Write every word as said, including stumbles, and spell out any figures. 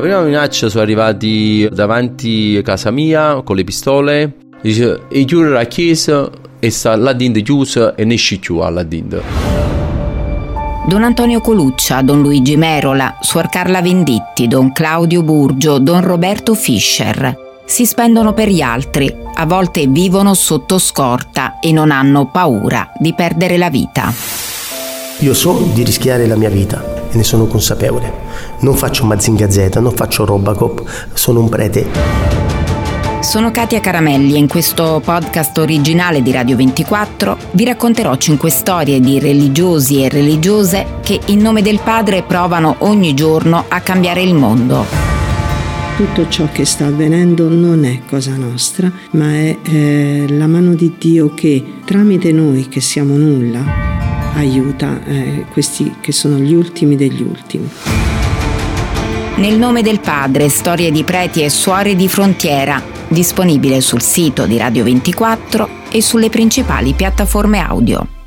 La prima minaccia sono arrivati davanti a casa mia con le pistole. Dice: e chiudi la chiesa e sta là dentro chiusa e ne esci più là dentro. Don Antonio Coluccia, Don Luigi Merola, Suor Carla Venditti, Don Claudio Burgio, Don Roberto Fischer si spendono per gli altri, a volte vivono sotto scorta e non hanno paura di perdere la vita. Io so di rischiare la mia vita e ne sono consapevole. Non faccio Mazinga Z, non faccio Robacop, sono un prete. Sono Catia Caramelli e in questo podcast originale di Radio ventiquattro vi racconterò cinque storie di religiosi e religiose che in nome del Padre provano ogni giorno a cambiare il mondo. Tutto ciò che sta avvenendo non è cosa nostra, ma è eh, la mano di Dio che, tramite noi che siamo nulla, aiuta eh, questi che sono gli ultimi degli ultimi. Nel nome del Padre, storie di preti e suore di frontiera. Disponibile sul sito di Radio ventiquattro e sulle principali piattaforme audio.